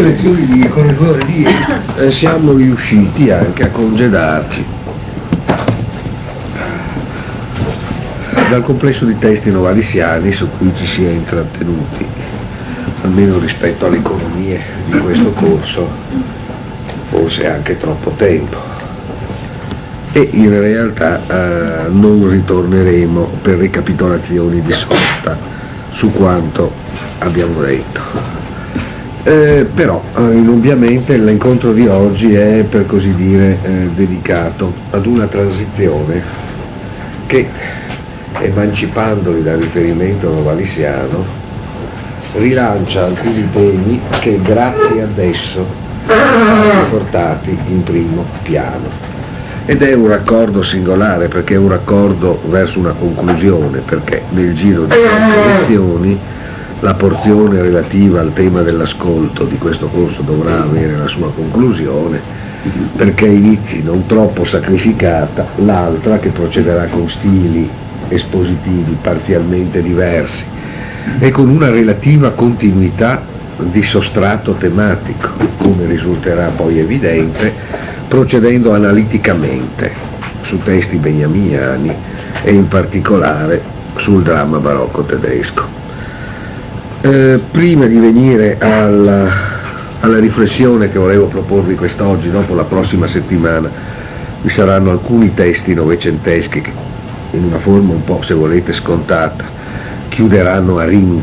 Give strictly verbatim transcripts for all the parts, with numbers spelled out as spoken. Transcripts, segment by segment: due lezioni di correzione lì eh, siamo riusciti anche a congedarci dal complesso di testi novalisiani su cui ci si è intrattenuti, almeno rispetto alle economie di questo corso, forse anche troppo tempo, e in realtà eh, non ritorneremo per ricapitolazioni di sorta su quanto abbiamo detto. Eh, però indubbiamente eh, l'incontro di oggi è per così dire eh, dedicato ad una transizione che, emancipandovi dal riferimento novalisiano, rilancia alcuni temi che grazie ad esso sono portati in primo piano, ed è un raccordo singolare perché è un raccordo verso una conclusione, perché nel giro di queste lezioni la porzione relativa al tema dell'ascolto di questo corso dovrà avere la sua conclusione, perché inizi non troppo sacrificata l'altra, che procederà con stili espositivi parzialmente diversi e con una relativa continuità di sostrato tematico, come risulterà poi evidente, procedendo analiticamente su testi beniamiani e in particolare sul dramma barocco tedesco. Eh, prima di venire alla, alla riflessione che volevo proporvi quest'oggi, dopo la prossima settimana vi saranno alcuni testi novecenteschi che in una forma un po', se volete, scontata chiuderanno a ring,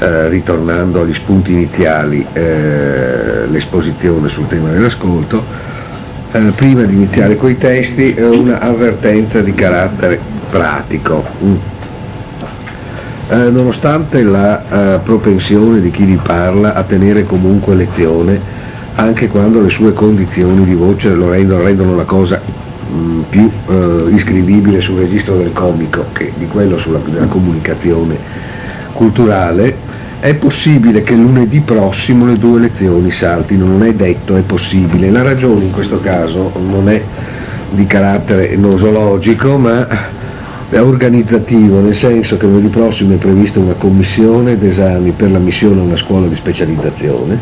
eh, ritornando agli spunti iniziali, eh, l'esposizione sul tema dell'ascolto. Eh, prima di iniziare quei testi eh, una avvertenza di carattere pratico. Mm. Eh, nonostante la eh, propensione di chi vi parla a tenere comunque lezione, anche quando le sue condizioni di voce lo rendono, rendono la cosa mh, più eh, iscrivibile sul registro del comico che di quello sulla, della comunicazione culturale, è possibile che lunedì prossimo le due lezioni saltino, non è detto, è possibile. La ragione in questo caso non è di carattere nosologico, ma è organizzativo, nel senso che lunedì prossimo è prevista una commissione d'esami per l'ammissione a una scuola di specializzazione.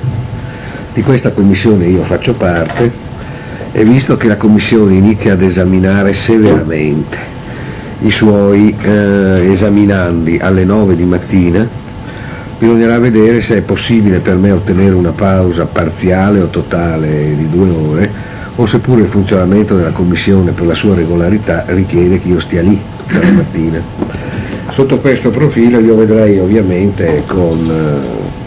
Di questa commissione io faccio parte, e visto che la commissione inizia ad esaminare severamente i suoi eh, esaminandi alle nove di mattina, bisognerà vedere se è possibile per me ottenere una pausa parziale o totale di due ore, o seppure il funzionamento della commissione per la sua regolarità richiede che io stia lì la mattina. Sotto questo profilo io vedrei ovviamente con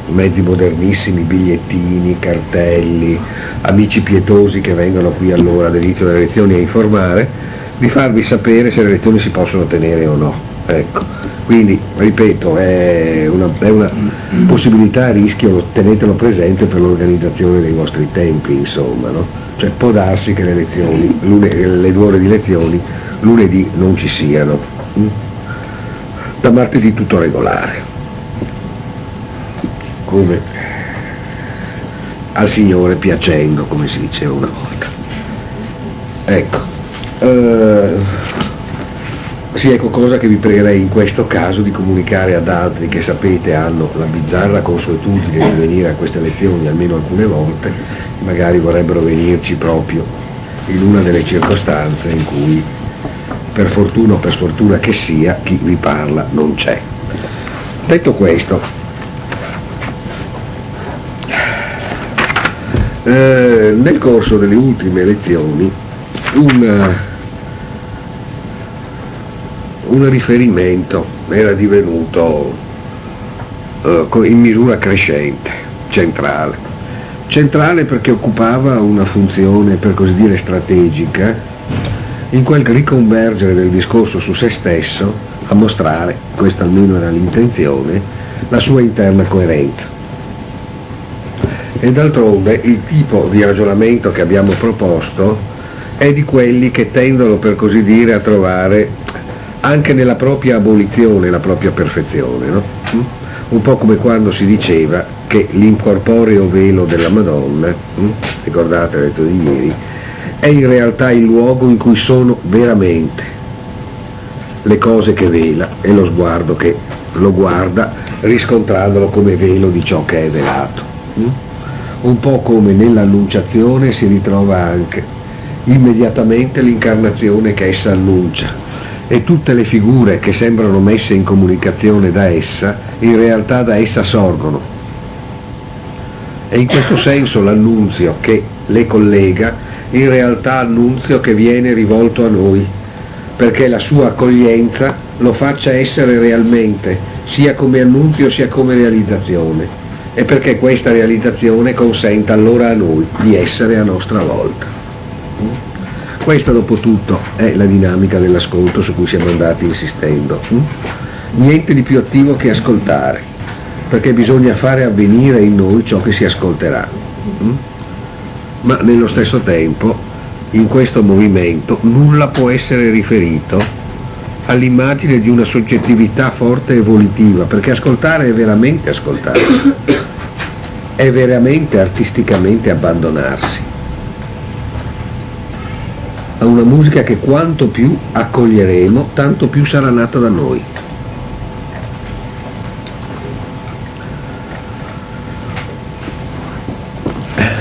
mezzi modernissimi, bigliettini, cartelli, amici pietosi che vengono qui allora all'inizio delle lezioni a informare, di farvi sapere se le lezioni si possono tenere o no. Ecco, quindi ripeto, è una, è una possibilità a rischio, tenetelo presente per l'organizzazione dei vostri tempi, insomma, no? Cioè può darsi che le lezioni, le due ore di lezioni lunedì non ci siano, da martedì tutto regolare, come al Signore piacendo, come si diceva una volta. Ecco, eh, sì, ecco cosa che vi pregherei in questo caso di comunicare ad altri che sapete hanno la bizzarra consuetudine di venire a queste lezioni almeno alcune volte, magari vorrebbero venirci proprio in una delle circostanze in cui, per fortuna o per sfortuna che sia, chi vi parla non c'è. Detto questo, eh, nel corso delle ultime lezioni una, un riferimento era divenuto eh, in misura crescente centrale, centrale perché occupava una funzione per così dire strategica in quel riconvergere del discorso su se stesso a mostrare, questa almeno era l'intenzione, la sua interna coerenza. E d'altronde il tipo di ragionamento che abbiamo proposto è di quelli che tendono per così dire a trovare anche nella propria abolizione la propria perfezione, no? Un po' come quando si diceva che l'incorporeo velo della Madonna, ricordate le lezioni di ieri, è in realtà il luogo in cui sono veramente le cose che vela e lo sguardo che lo guarda, riscontrandolo come velo di ciò che è velato. un po' come nell'Annunciazione si ritrova anche immediatamente l'incarnazione che essa annuncia, e tutte le figure che sembrano messe in comunicazione da essa, in realtà da essa sorgono. E in questo senso l'annunzio che le collega, in realtà annunzio che viene rivolto a noi, perché la sua accoglienza lo faccia essere realmente, sia come annunzio sia come realizzazione, e perché questa realizzazione consenta allora a noi di essere a nostra volta. Questa dopo tutto è la dinamica dell'ascolto su cui siamo andati insistendo. Niente di più attivo che ascoltare, perché bisogna fare avvenire in noi ciò che si ascolterà. Ma nello stesso tempo, in questo movimento, nulla può essere riferito all'immagine di una soggettività forte e volitiva, perché ascoltare è veramente ascoltare, è veramente artisticamente abbandonarsi a una musica che quanto più accoglieremo, tanto più sarà nata da noi.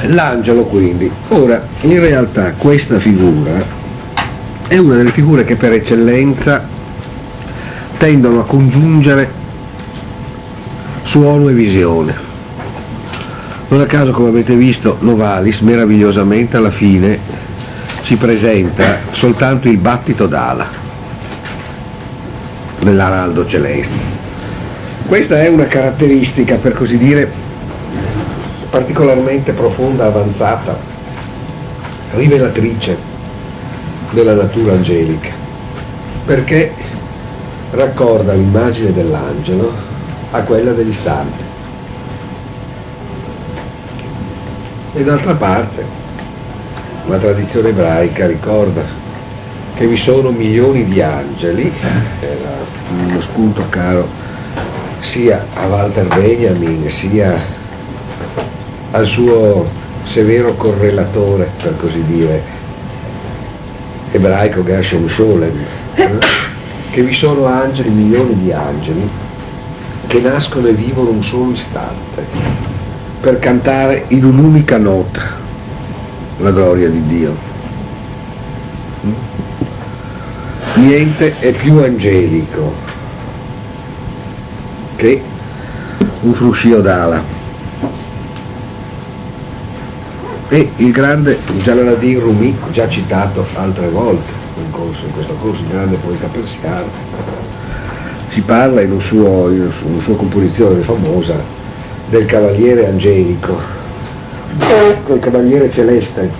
L'angelo, quindi. Ora, in realtà questa figura è una delle figure che per eccellenza tendono a congiungere suono e visione. Non a caso, come avete visto, Novalis meravigliosamente alla fine ci presenta soltanto il battito d'ala nell'araldo celeste. Questa è una caratteristica, per così dire, particolarmente profonda, avanzata, rivelatrice della natura angelica, perché raccorda l'immagine dell'angelo a quella dell'istante. E d'altra parte la tradizione ebraica ricorda che vi sono milioni di angeli, era uno spunto caro sia a Walter Benjamin sia al suo severo correlatore, per così dire, ebraico Gershom Scholem, eh? che vi sono angeli, milioni di angeli, che nascono e vivono un solo istante, per cantare in un'unica nota la gloria di Dio. Niente è più angelico che un fruscio d'ala. E il grande Jalāl ad-Dīn Rumi, già citato altre volte in, corso, in questo corso, il grande poeta persiano, si parla in una suo, sua composizione famosa del cavaliere angelico, del cavaliere celeste,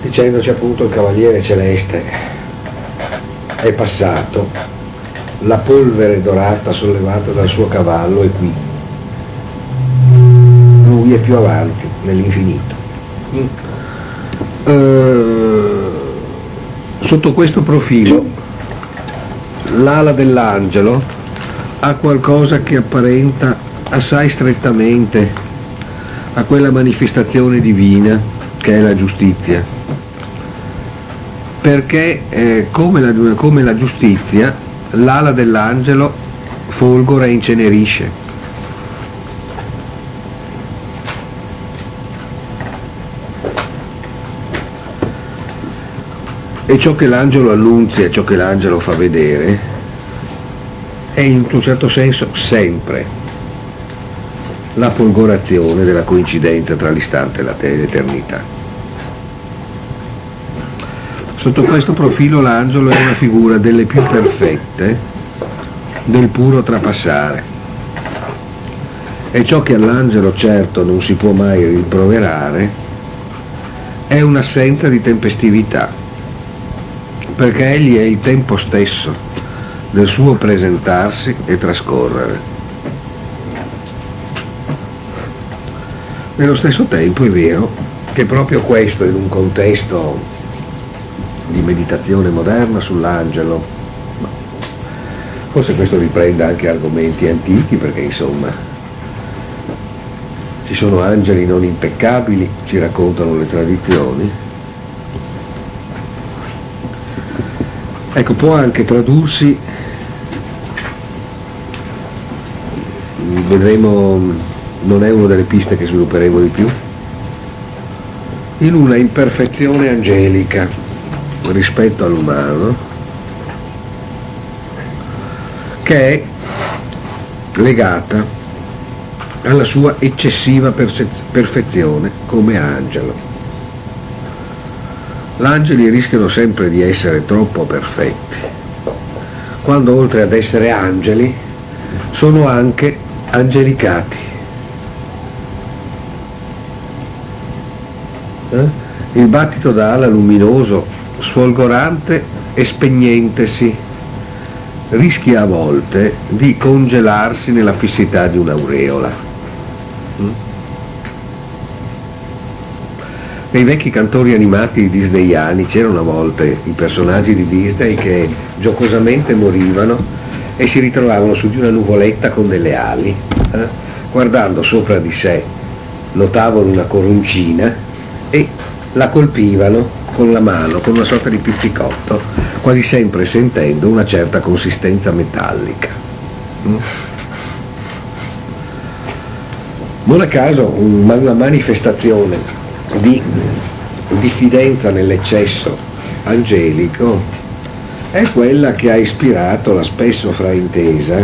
dicendoci appunto: il cavaliere celeste è passato, la polvere dorata sollevata dal suo cavallo è qui, lui è più avanti nell'infinito. Mm. Eh, sotto questo profilo l'ala dell'angelo ha qualcosa che apparenta assai strettamente a quella manifestazione divina che è la giustizia, perché eh, come, la, come la giustizia l'ala dell'angelo folgora e incenerisce. E ciò che l'angelo annunzia, ciò che l'angelo fa vedere, è in un certo senso sempre la folgorazione della coincidenza tra l'istante e l'eternità. Sotto questo profilo l'angelo è una figura delle più perfette del puro trapassare, e ciò che all'angelo certo non si può mai rimproverare è un'assenza di tempestività, perché egli è il tempo stesso del suo presentarsi e trascorrere. Nello stesso tempo è vero che proprio questo, in un contesto di meditazione moderna sull'angelo, forse questo riprende anche argomenti antichi, perché insomma ci sono angeli non impeccabili, ci raccontano le tradizioni. Ecco, può anche tradursi, vedremo non è una delle piste che svilupperemo di più, in una imperfezione angelica rispetto all'umano, che è legata alla sua eccessiva perfezione come angelo. Gli angeli rischiano sempre di essere troppo perfetti, quando oltre ad essere angeli sono anche angelicati. Eh? Il battito d'ala luminoso, sfolgorante e spegnentesi, rischia a volte di congelarsi nella fissità di un'aureola. Nei vecchi cantori animati disneyani c'erano a volte i personaggi di Disney che giocosamente morivano e si ritrovavano su di una nuvoletta con delle ali, eh? guardando sopra di sé notavano una coroncina e la colpivano con la mano, con una sorta di pizzicotto, quasi sempre sentendo una certa consistenza metallica. Non a caso una manifestazione di diffidenza nell'eccesso angelico è quella che ha ispirato la spesso fraintesa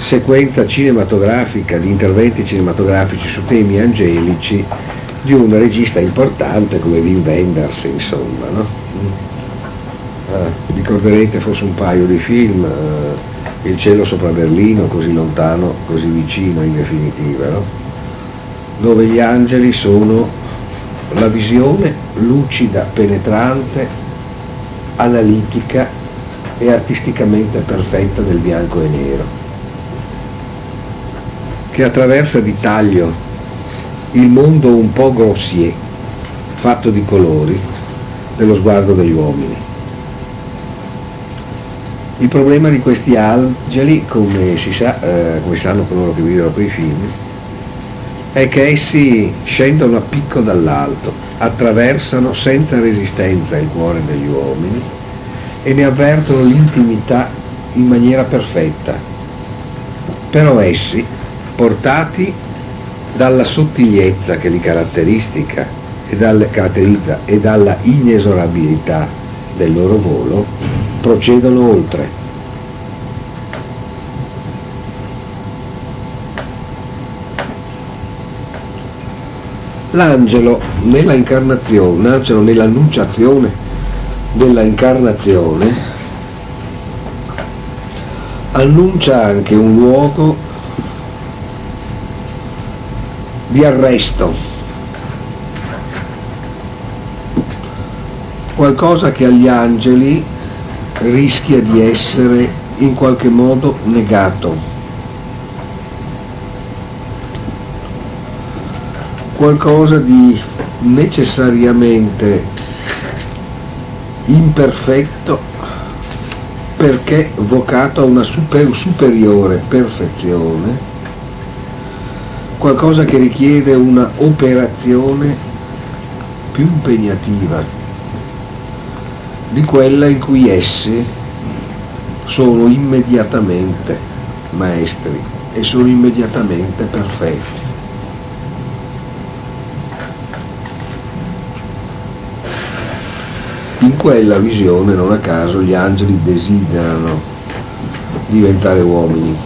sequenza cinematografica di interventi cinematografici su temi angelici di un regista importante come Wim Wenders, insomma, no? Eh, ricorderete forse un paio di film, eh, Il cielo sopra Berlino, così lontano, così vicino in definitiva, no? Dove gli angeli sono la visione lucida, penetrante, analitica e artisticamente perfetta del bianco e nero, che attraversa di taglio il mondo un po' grossier, fatto di colori, dello sguardo degli uomini. Il problema di questi angeli, come si sa, eh, come sanno coloro che vivono quei film, è che essi scendono a picco dall'alto, attraversano senza resistenza il cuore degli uomini e ne avvertono l'intimità in maniera perfetta. Però essi, portati dalla sottigliezza che li caratteristica e dal, caratterizza e dalla inesorabilità del loro volo, procedono oltre. L'angelo nella incarnazione, l'angelo nell'annunciazione della incarnazione annuncia anche un luogo di arresto, qualcosa che agli angeli rischia di essere in qualche modo negato, qualcosa di necessariamente imperfetto perché vocato a una super, superiore perfezione, qualcosa che richiede una operazione più impegnativa di quella in cui essi sono immediatamente maestri e sono immediatamente perfetti. In quella visione, non a caso, gli angeli desiderano diventare uomini.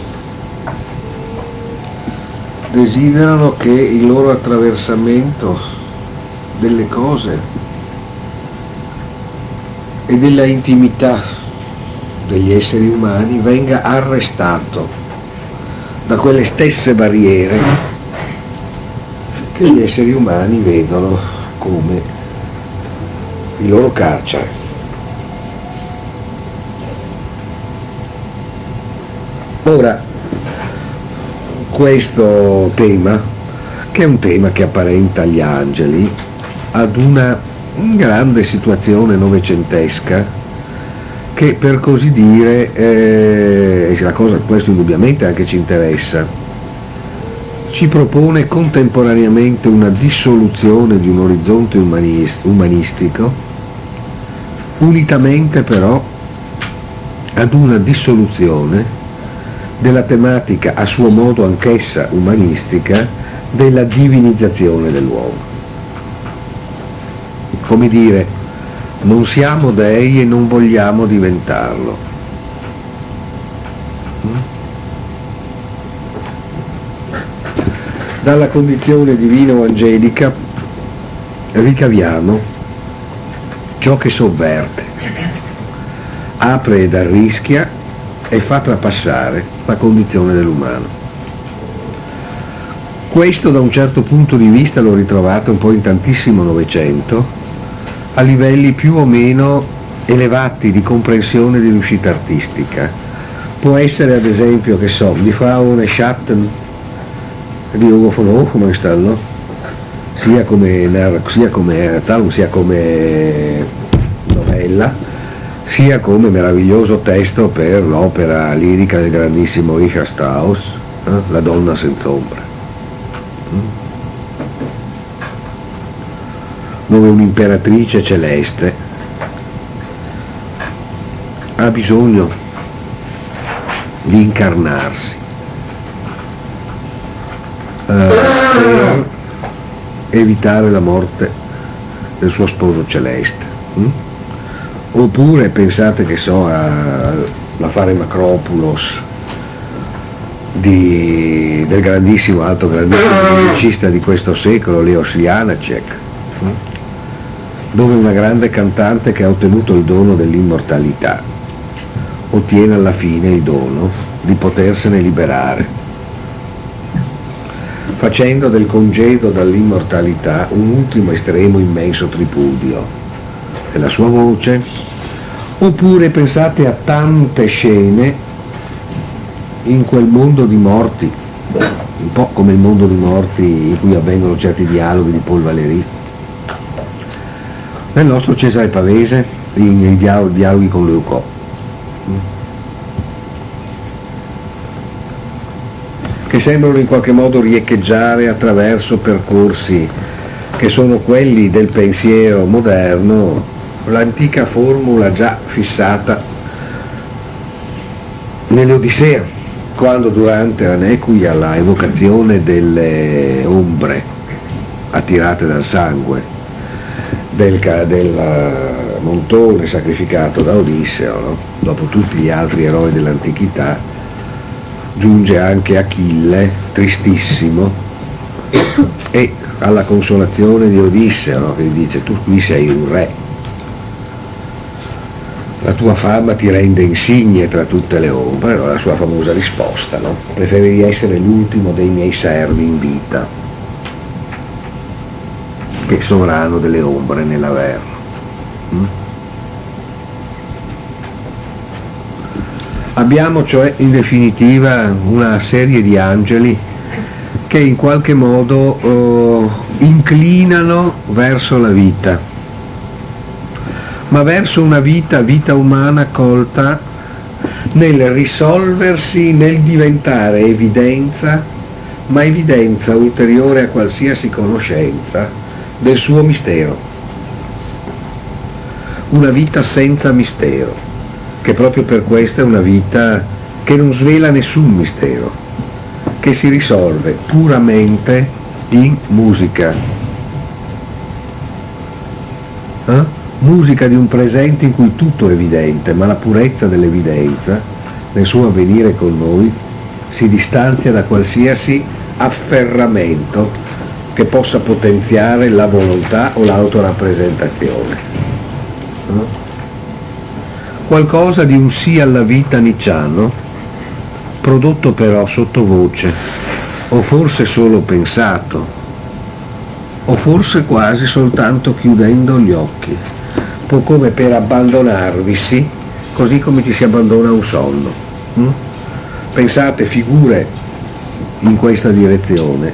Desiderano che il loro attraversamento delle cose e della intimità degli esseri umani venga arrestato da quelle stesse barriere che gli esseri umani vedono come il loro carcere. Ora, questo tema, che è un tema che apparenta agli angeli ad una grande situazione novecentesca che, per così dire, eh, la cosa, questo indubbiamente anche ci interessa, ci propone contemporaneamente una dissoluzione di un orizzonte umanistico, unitamente però ad una dissoluzione della tematica, a suo modo anch'essa umanistica, della divinizzazione dell'uomo. Come dire, non siamo dei e non vogliamo diventarlo. Dalla condizione divina o angelica ricaviamo ciò che sovverte, apre ed arrischia e fa trapassare la condizione dell'umano. Questo da un certo punto di vista l'ho ritrovato un po' in tantissimo Novecento, a livelli più o meno elevati di comprensione e di riuscita artistica. Può essere ad esempio, che so, di Frauen Schatten di Hugo von Hofmannsthal, no? sia come sia come sia come novella, sia come meraviglioso testo per l'opera lirica del grandissimo Richard Strauss, eh? La donna senza ombra, dove un'imperatrice celeste ha bisogno di incarnarsi per evitare la morte del suo sposo celeste. Mm? Oppure pensate, che so, all'affare Macropulos di, del grandissimo, alto grandissimo musicista di questo secolo, Leoš Janáček, mm? dove una grande cantante che ha ottenuto il dono dell'immortalità ottiene alla fine il dono di potersene liberare, facendo del congedo dall'immortalità un ultimo estremo immenso tripudio della sua voce. Oppure pensate a tante scene in quel mondo di morti, un po' come il mondo di morti in cui avvengono certi dialoghi di Paul Valéry, nel nostro Cesare Pavese, nei dialoghi con Leucò. Che sembrano in qualche modo riecheggiare attraverso percorsi che sono quelli del pensiero moderno, l'antica formula già fissata nell'Odissea, quando durante la Nequia la evocazione delle ombre attirate dal sangue del, del montone sacrificato da Odisseo, no? Dopo tutti gli altri eroi dell'antichità, giunge anche Achille, tristissimo, e alla consolazione di Odisseo, no? che gli dice: tu qui sei un re, la tua fama ti rende insigne tra tutte le ombre. Allora la sua famosa risposta, no? Preferivi essere l'ultimo dei miei servi in vita che sovrano delle ombre nell'Averno. Mm? Abbiamo cioè in definitiva una serie di angeli che in qualche modo eh, inclinano verso la vita, ma verso una vita, vita umana colta nel risolversi, nel diventare evidenza, ma evidenza ulteriore a qualsiasi conoscenza del suo mistero. Una vita senza mistero, che proprio per questo è una vita che non svela nessun mistero, che si risolve puramente in musica. Eh? Musica di un presente in cui tutto è evidente, ma la purezza dell'evidenza, nel suo avvenire con noi, si distanzia da qualsiasi afferramento che possa potenziare la volontà o l'autorappresentazione. Eh? Qualcosa di un sì alla vita nicciano, prodotto però sottovoce, o forse solo pensato, o forse quasi soltanto chiudendo gli occhi, un po' come per abbandonarvisi, così come ci si abbandona a un sonno. Pensate figure in questa direzione,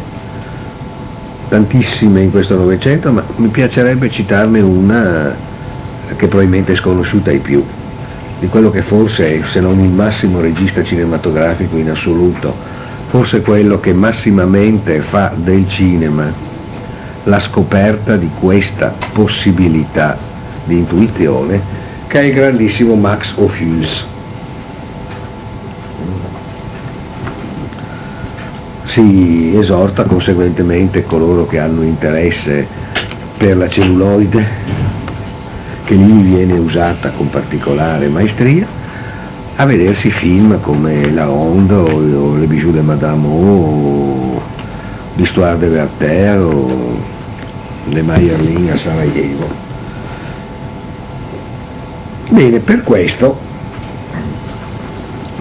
tantissime in questo Novecento, ma mi piacerebbe citarne una che probabilmente è sconosciuta ai più, di quello che forse è, se non il massimo regista cinematografico in assoluto, forse quello che massimamente fa del cinema la scoperta di questa possibilità di intuizione, che è il grandissimo Max Ophüls. si esorta conseguentemente coloro che hanno interesse per la celluloide, che lì viene usata con particolare maestria, a vedersi film come La Ronde o, o Le Bijoux de Madame O, L'Histoire de Werther o Le Maierling a Sarajevo. Bene, per questo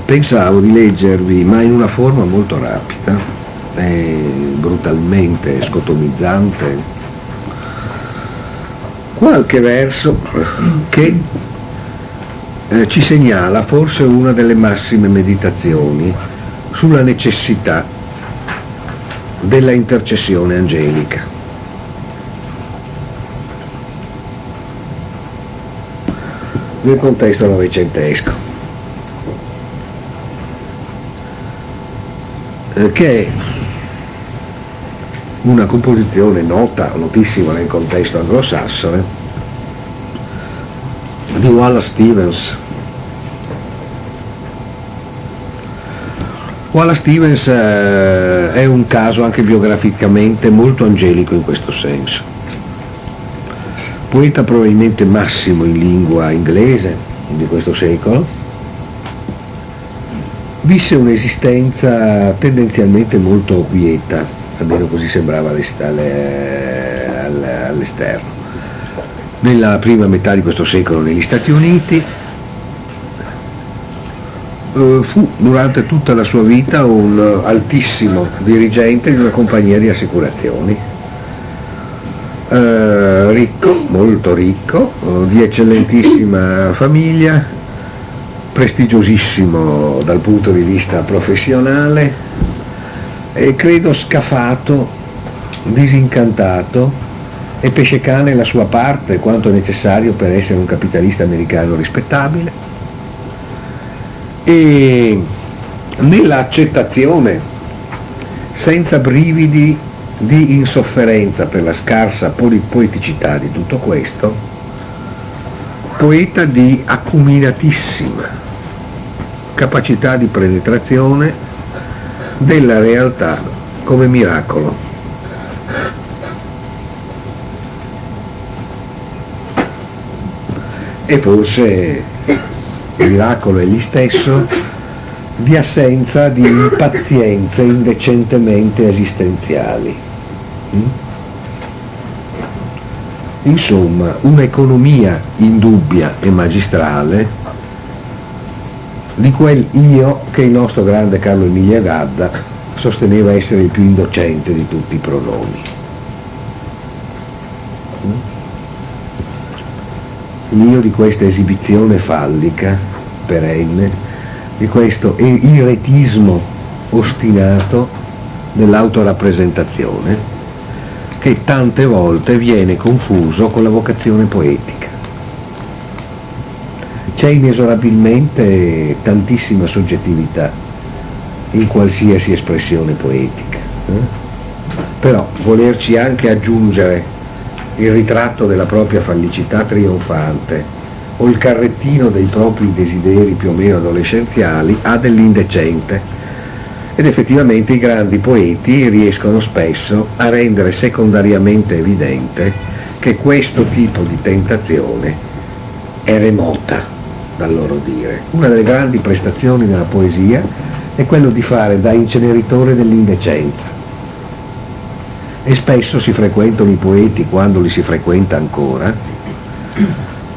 pensavo di leggervi, ma in una forma molto rapida, eh, brutalmente scotomizzante, qualche verso che eh, ci segnala forse una delle massime meditazioni sulla necessità della intercessione angelica. Nel contesto novecentesco, che è una composizione nota, notissima nel contesto anglosassone, di Wallace Stevens. Wallace Stevens è un caso anche biograficamente molto angelico in questo senso. Poeta probabilmente massimo in lingua inglese di questo secolo, visse un'esistenza tendenzialmente molto quieta, almeno così sembrava all'esterno. Nella prima metà di questo secolo negli Stati Uniti, fu durante tutta la sua vita un altissimo dirigente di una compagnia di assicurazioni. Uh, ricco, molto ricco, uh, di eccellentissima famiglia, prestigiosissimo dal punto di vista professionale e credo scafato, disincantato e pescecane la sua parte quanto necessario per essere un capitalista americano rispettabile, e nell'accettazione senza brividi di insofferenza per la scarsa polipoeticità di tutto questo, poeta di acuminatissima capacità di penetrazione della realtà come miracolo. E forse il miracolo egli stesso di assenza di impazienze indecentemente esistenziali. Insomma, un'economia indubbia e magistrale di quel io che il nostro grande Carlo Emilio Gadda sosteneva essere il più indocente di tutti i pronomi. L'io di questa esibizione fallica perenne, di questo irretismo ostinato dell'autorappresentazione, che tante volte viene confuso con la vocazione poetica. C'è inesorabilmente tantissima soggettività in qualsiasi espressione poetica, eh? Però volerci anche aggiungere il ritratto della propria fallicità trionfante o il carrettino dei propri desideri più o meno adolescenziali ha dell'indecente, ed effettivamente i grandi poeti riescono spesso a rendere secondariamente evidente che questo tipo di tentazione è remota dal loro dire. Una delle grandi prestazioni della poesia è quello di fare da inceneritore dell'indecenza, e spesso si frequentano i poeti, quando li si frequenta ancora,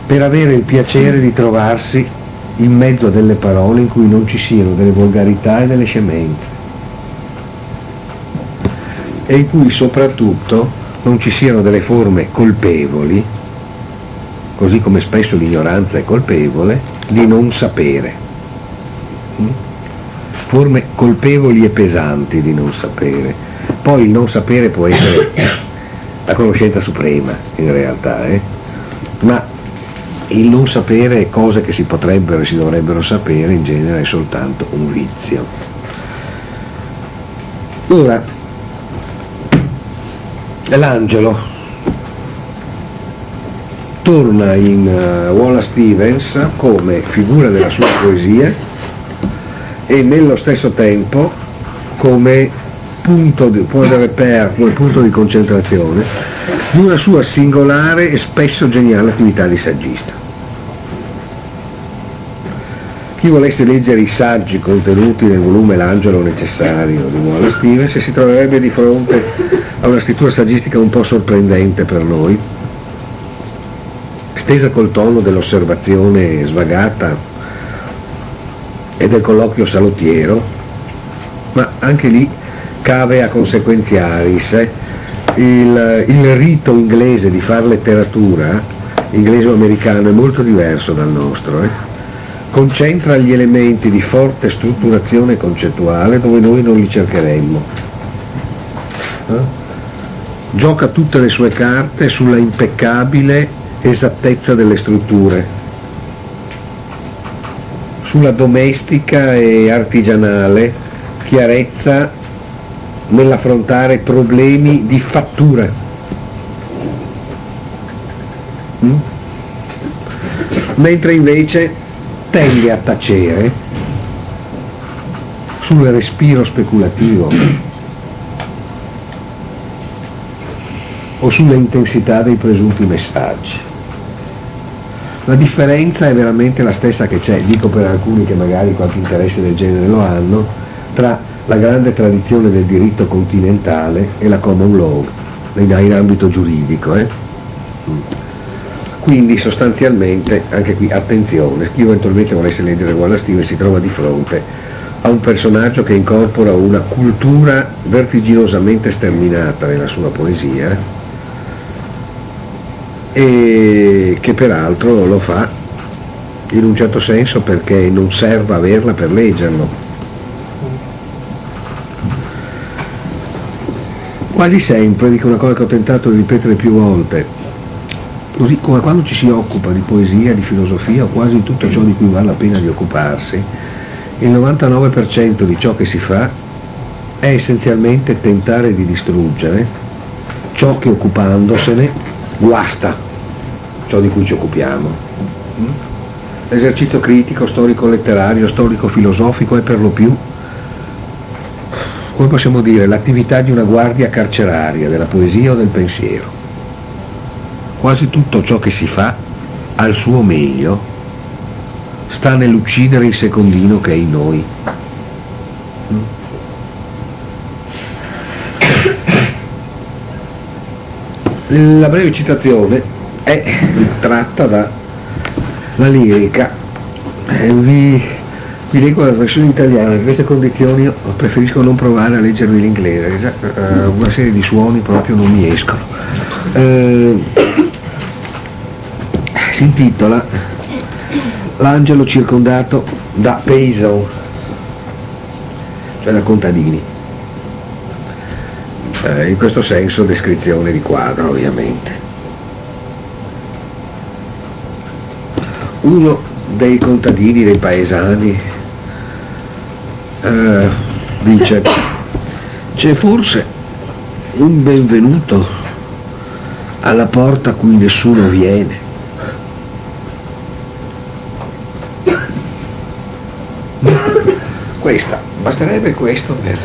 per avere il piacere di trovarsi in mezzo a delle parole in cui non ci siano delle volgarità e delle scemenze, e in cui soprattutto non ci siano delle forme colpevoli, così come spesso l'ignoranza è colpevole, di non sapere, forme colpevoli e pesanti di non sapere. Poi il non sapere può essere la conoscenza suprema in realtà, eh? ma il non sapere cose che si potrebbero e si dovrebbero sapere in genere è soltanto un vizio. Ora, l'angelo torna in uh, Wallace Stevens come figura della sua poesia e nello stesso tempo come punto di, punto di, per, come punto di concentrazione di una sua singolare e spesso geniale attività di saggista. Chi volesse leggere i saggi contenuti nel volume L'angelo necessario di Wallace Stevens si troverebbe di fronte a una scrittura saggistica un po' sorprendente per noi, stesa col tono dell'osservazione svagata e del colloquio salottiero, ma anche lì cavea consequenziaris, eh? il, il rito inglese di far letteratura, inglese o americano, è molto diverso dal nostro, eh? Concentra gli elementi di forte strutturazione concettuale dove noi non li cercheremmo, eh? Gioca tutte le sue carte sulla impeccabile esattezza delle strutture, sulla domestica e artigianale chiarezza nell'affrontare problemi di fattura. Mm? Mentre invece tende a tacere sul respiro speculativo o sulla intensità dei presunti messaggi. La differenza è veramente la stessa che c'è, dico per alcuni che magari qualche interesse del genere lo hanno, tra la grande tradizione del diritto continentale e la common law, in ambito giuridico. Eh? Quindi sostanzialmente, anche qui attenzione, chi eventualmente volesse leggere Wallace Stevens si trova di fronte a un personaggio che incorpora una cultura vertiginosamente sterminata nella sua poesia, e che peraltro lo fa in un certo senso perché non serva averla per leggerlo. Quasi sempre, dico una cosa che ho tentato di ripetere più volte, così come quando ci si occupa di poesia, di filosofia o quasi tutto ciò di cui vale la pena di occuparsi, il novantanove per cento di ciò che si fa è essenzialmente tentare di distruggere ciò che occupandosene guasta ciò di cui ci occupiamo. L'esercizio critico, storico-letterario, storico-filosofico è per lo più, come possiamo dire, l'attività di una guardia carceraria della poesia o del pensiero. Quasi tutto ciò che si fa al suo meglio sta nell'uccidere il secondino che è in noi. La breve citazione è tratta dalla lirica, vi, vi leggo la versione italiana, in queste condizioni io preferisco non provare a leggervi l'inglese, una serie di suoni proprio non mi escono. Eh, si intitola L'angelo circondato da paysan, cioè da contadini. In questo senso descrizione di quadro, ovviamente. Uno dei contadini, dei paesani, eh, dice: c'è forse un benvenuto alla porta a cui nessuno viene? Questa, basterebbe questo per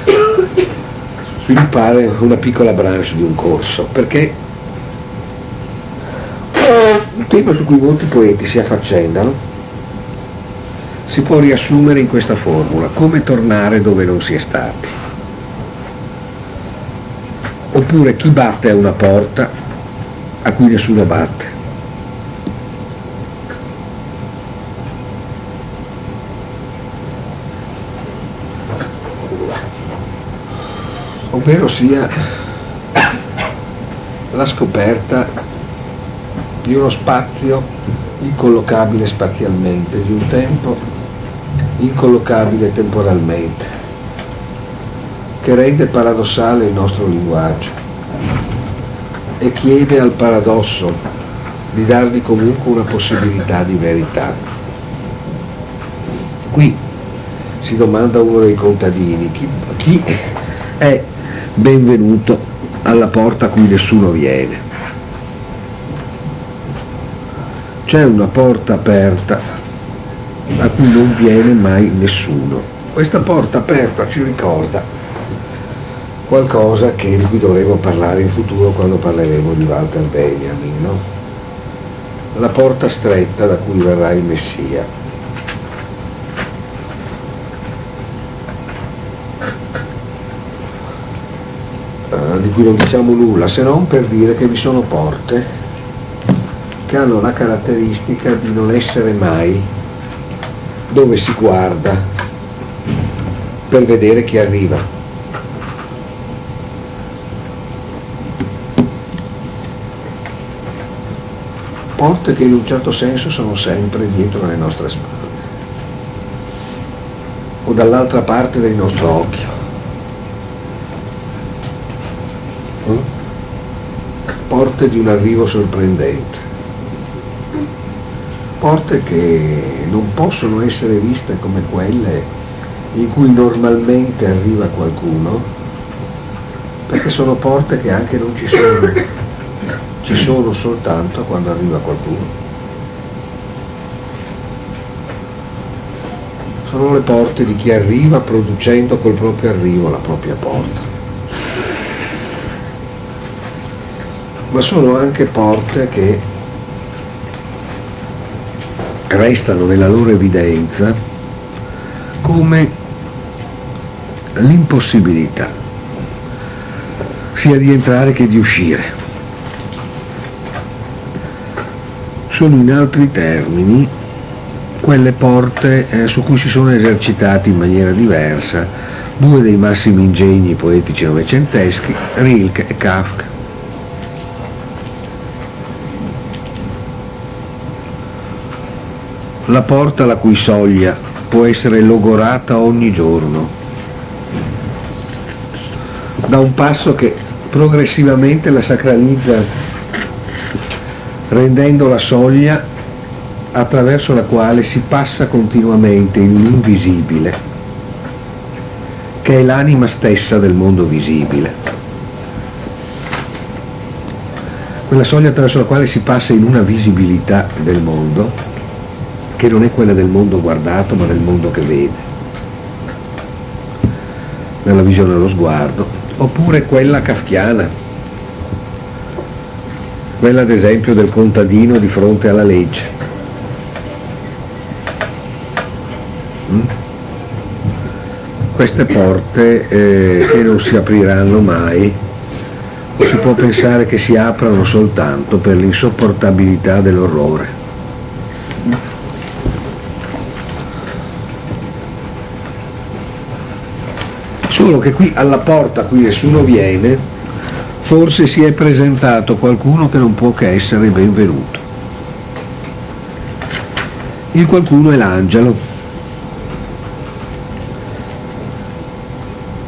sviluppare una piccola branche di un corso, perché il tema su cui molti poeti si affaccendano si può riassumere in questa formula: come tornare dove non si è stati, oppure chi batte a una porta a cui nessuno batte. Ovvero sia la scoperta di uno spazio incollocabile spazialmente, di un tempo incollocabile temporalmente, che rende paradossale il nostro linguaggio e chiede al paradosso di darvi comunque una possibilità di verità. Qui si domanda uno dei contadini, chi, chi è benvenuto alla porta a cui nessuno viene. C'è una porta aperta a cui non viene mai nessuno. Questa porta aperta ci ricorda qualcosa che di cui dovremo parlare in futuro quando parleremo di Walter Benjamin, no? La porta stretta da cui verrà il Messia. Uh, di cui non diciamo nulla, se non per dire che vi sono porte che hanno la caratteristica di non essere mai dove si guarda per vedere chi arriva. Porte che in un certo senso sono sempre dietro alle nostre spalle o dall'altra parte del nostro occhio, porte di un arrivo sorprendente, porte che non possono essere viste come quelle in cui normalmente arriva qualcuno, perché sono porte che anche non ci sono. Ci sono soltanto quando arriva qualcuno. Sono le porte di chi arriva producendo col proprio arrivo la propria porta. Ma sono anche porte che restano nella loro evidenza come l'impossibilità sia di entrare che di uscire. Sono in altri termini quelle porte eh, su cui si sono esercitati in maniera diversa due dei massimi ingegni poetici novecenteschi, Rilke e Kafka. La porta la cui soglia può essere logorata ogni giorno da un passo che progressivamente la sacralizza, rendendo la soglia attraverso la quale si passa continuamente in un invisibile, che è l'anima stessa del mondo visibile. Quella soglia attraverso la quale si passa in una visibilità del mondo, che non è quella del mondo guardato, ma del mondo che vede, nella visione allo sguardo, oppure quella kafkiana, quella ad esempio del contadino di fronte alla legge, mm? Queste porte eh, che non si apriranno mai, o si può pensare che si aprano soltanto per l'insopportabilità dell'orrore. Solo che qui alla porta a cui nessuno viene forse si è presentato qualcuno che non può che essere benvenuto. Il qualcuno è l'angelo,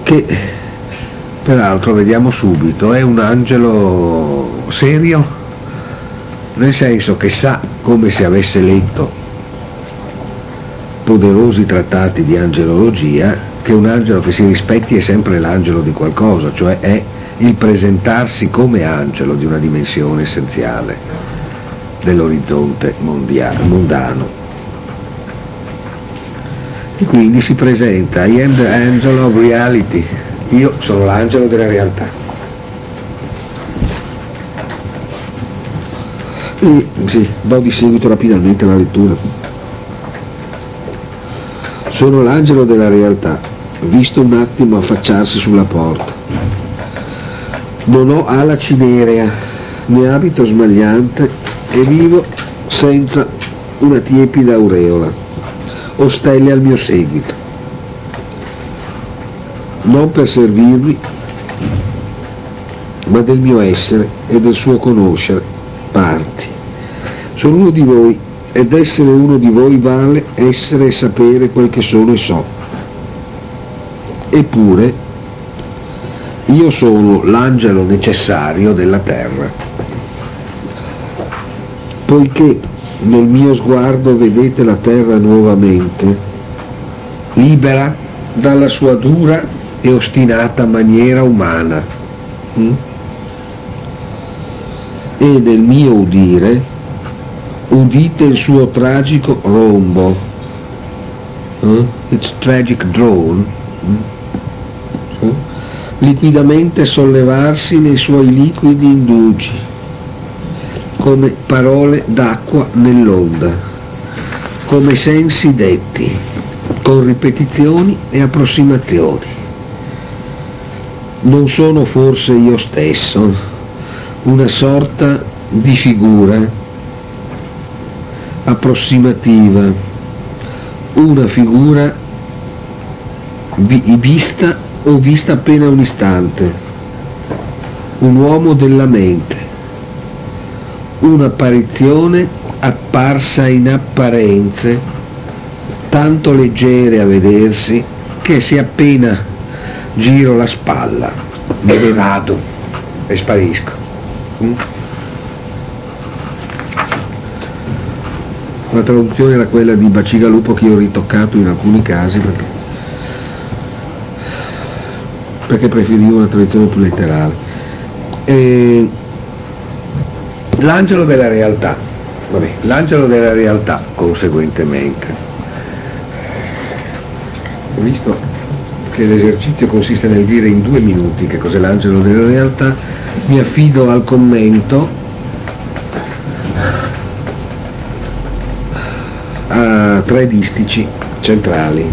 che peraltro vediamo subito è un angelo serio, nel senso che sa, come se avesse letto poderosi trattati di angelologia, che un angelo che si rispetti è sempre l'angelo di qualcosa, cioè è il presentarsi come angelo di una dimensione essenziale dell'orizzonte mondia- mondano. E quindi si presenta: I am the angel of reality, io sono l'angelo della realtà. E sì, do di seguito rapidamente la lettura. Sono l'angelo della realtà, visto un attimo affacciarsi sulla porta. Non ho ala cinerea, né abito smagliante, e vivo senza una tiepida aureola, o stelle al mio seguito. Non per servirvi, ma del mio essere e del suo conoscere parti. Sono uno di voi, ed essere uno di voi vale essere e sapere quel che sono e so. Eppure, io sono l'angelo necessario della terra, poiché nel mio sguardo vedete la terra nuovamente, libera dalla sua dura e ostinata maniera umana, e nel mio udire udite il suo tragico rombo, its tragic drone, liquidamente sollevarsi nei suoi liquidi indugi, come parole d'acqua nell'onda, come sensi detti, con ripetizioni e approssimazioni. Non sono forse io stesso una sorta di figura approssimativa, una figura vista o vista appena un istante, un uomo della mente, un'apparizione apparsa in apparenze, tanto leggere a vedersi che se appena giro la spalla me ne vado e sparisco. La traduzione era quella di Bacigalupo, che io ho ritoccato in alcuni casi perché, perché preferivo una traduzione più letterale. E l'angelo della realtà, vabbè, l'angelo della realtà conseguentemente, ho visto che l'esercizio consiste nel dire in due minuti che cos'è l'angelo della realtà, mi affido al commento a tre distici centrali.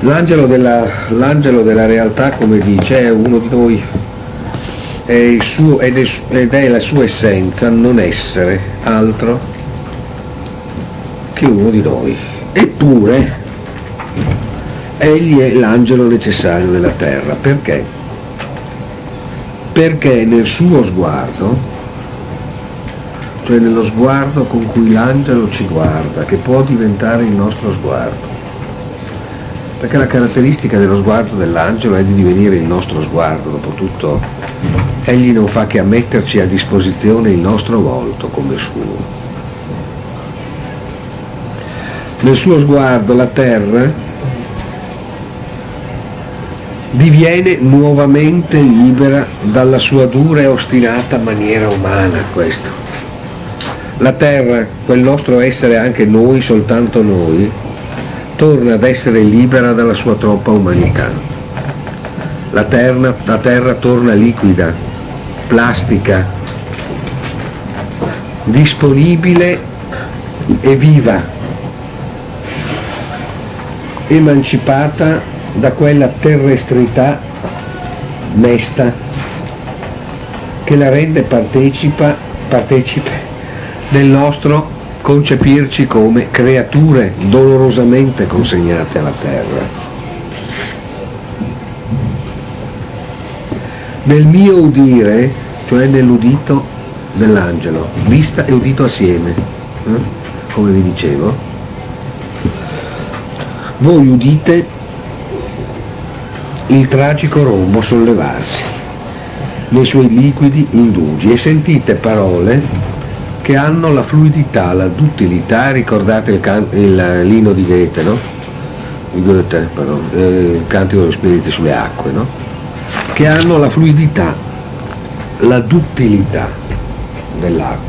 L'angelo della, l'angelo della realtà, come dice, è uno di noi, è il suo, ed, è, ed è la sua essenza non essere altro che uno di noi. Eppure egli è l'angelo necessario della terra. Perché? Perché nel suo sguardo, cioè nello sguardo con cui l'angelo ci guarda, che può diventare il nostro sguardo, perché la caratteristica dello sguardo dell'angelo è di divenire il nostro sguardo. Dopotutto egli non fa che a metterci a disposizione il nostro volto come suo. Nel suo sguardo la terra diviene nuovamente libera dalla sua dura e ostinata maniera umana. Questo, la terra, quel nostro essere anche noi, soltanto noi, torna ad essere libera dalla sua troppa umanità. La terra, la terra torna liquida, plastica, disponibile e viva, emancipata da quella terrestrità mesta che la rende partecipa, partecipe del nostro concepirci come creature dolorosamente consegnate alla terra. Nel mio udire, cioè nell'udito dell'angelo, vista e udito assieme, eh? come vi dicevo, voi udite il tragico rombo sollevarsi nei suoi liquidi indugi e sentite parole che hanno la fluidità, la duttilità. Ricordate il, can- il lino di Goethe, no? Di Goethe, pardon, eh, il Cantico degli Spiriti sulle acque, no? Che hanno la fluidità, la duttilità dell'acqua.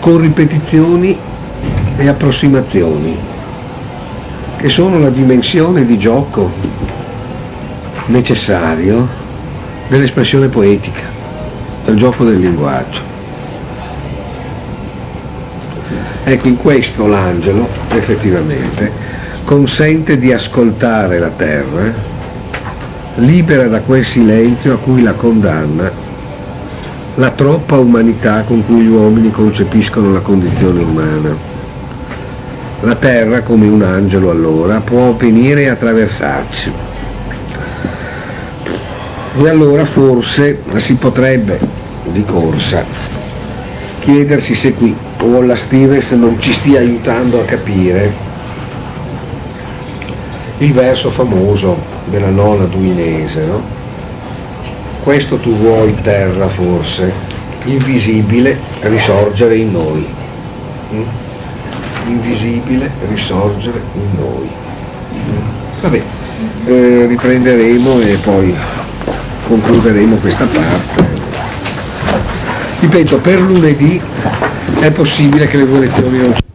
Con ripetizioni e approssimazioni, che sono la dimensione di gioco necessario dell'espressione poetica, del gioco del linguaggio. Ecco, in questo l'angelo effettivamente consente di ascoltare la terra, libera da quel silenzio a cui la condanna la troppa umanità con cui gli uomini concepiscono la condizione umana. La terra, come un angelo allora, può venire e attraversarci. E allora forse si potrebbe di corsa chiedersi se qui Wallace Stevens non ci stia aiutando a capire il verso famoso della nona duinese, no? Questo tu vuoi, terra, forse, invisibile risorgere in noi, invisibile risorgere in noi. Vabbè, eh, riprenderemo e poi concluderemo questa parte. Ripeto, per lunedì è possibile che le due lezioni non ci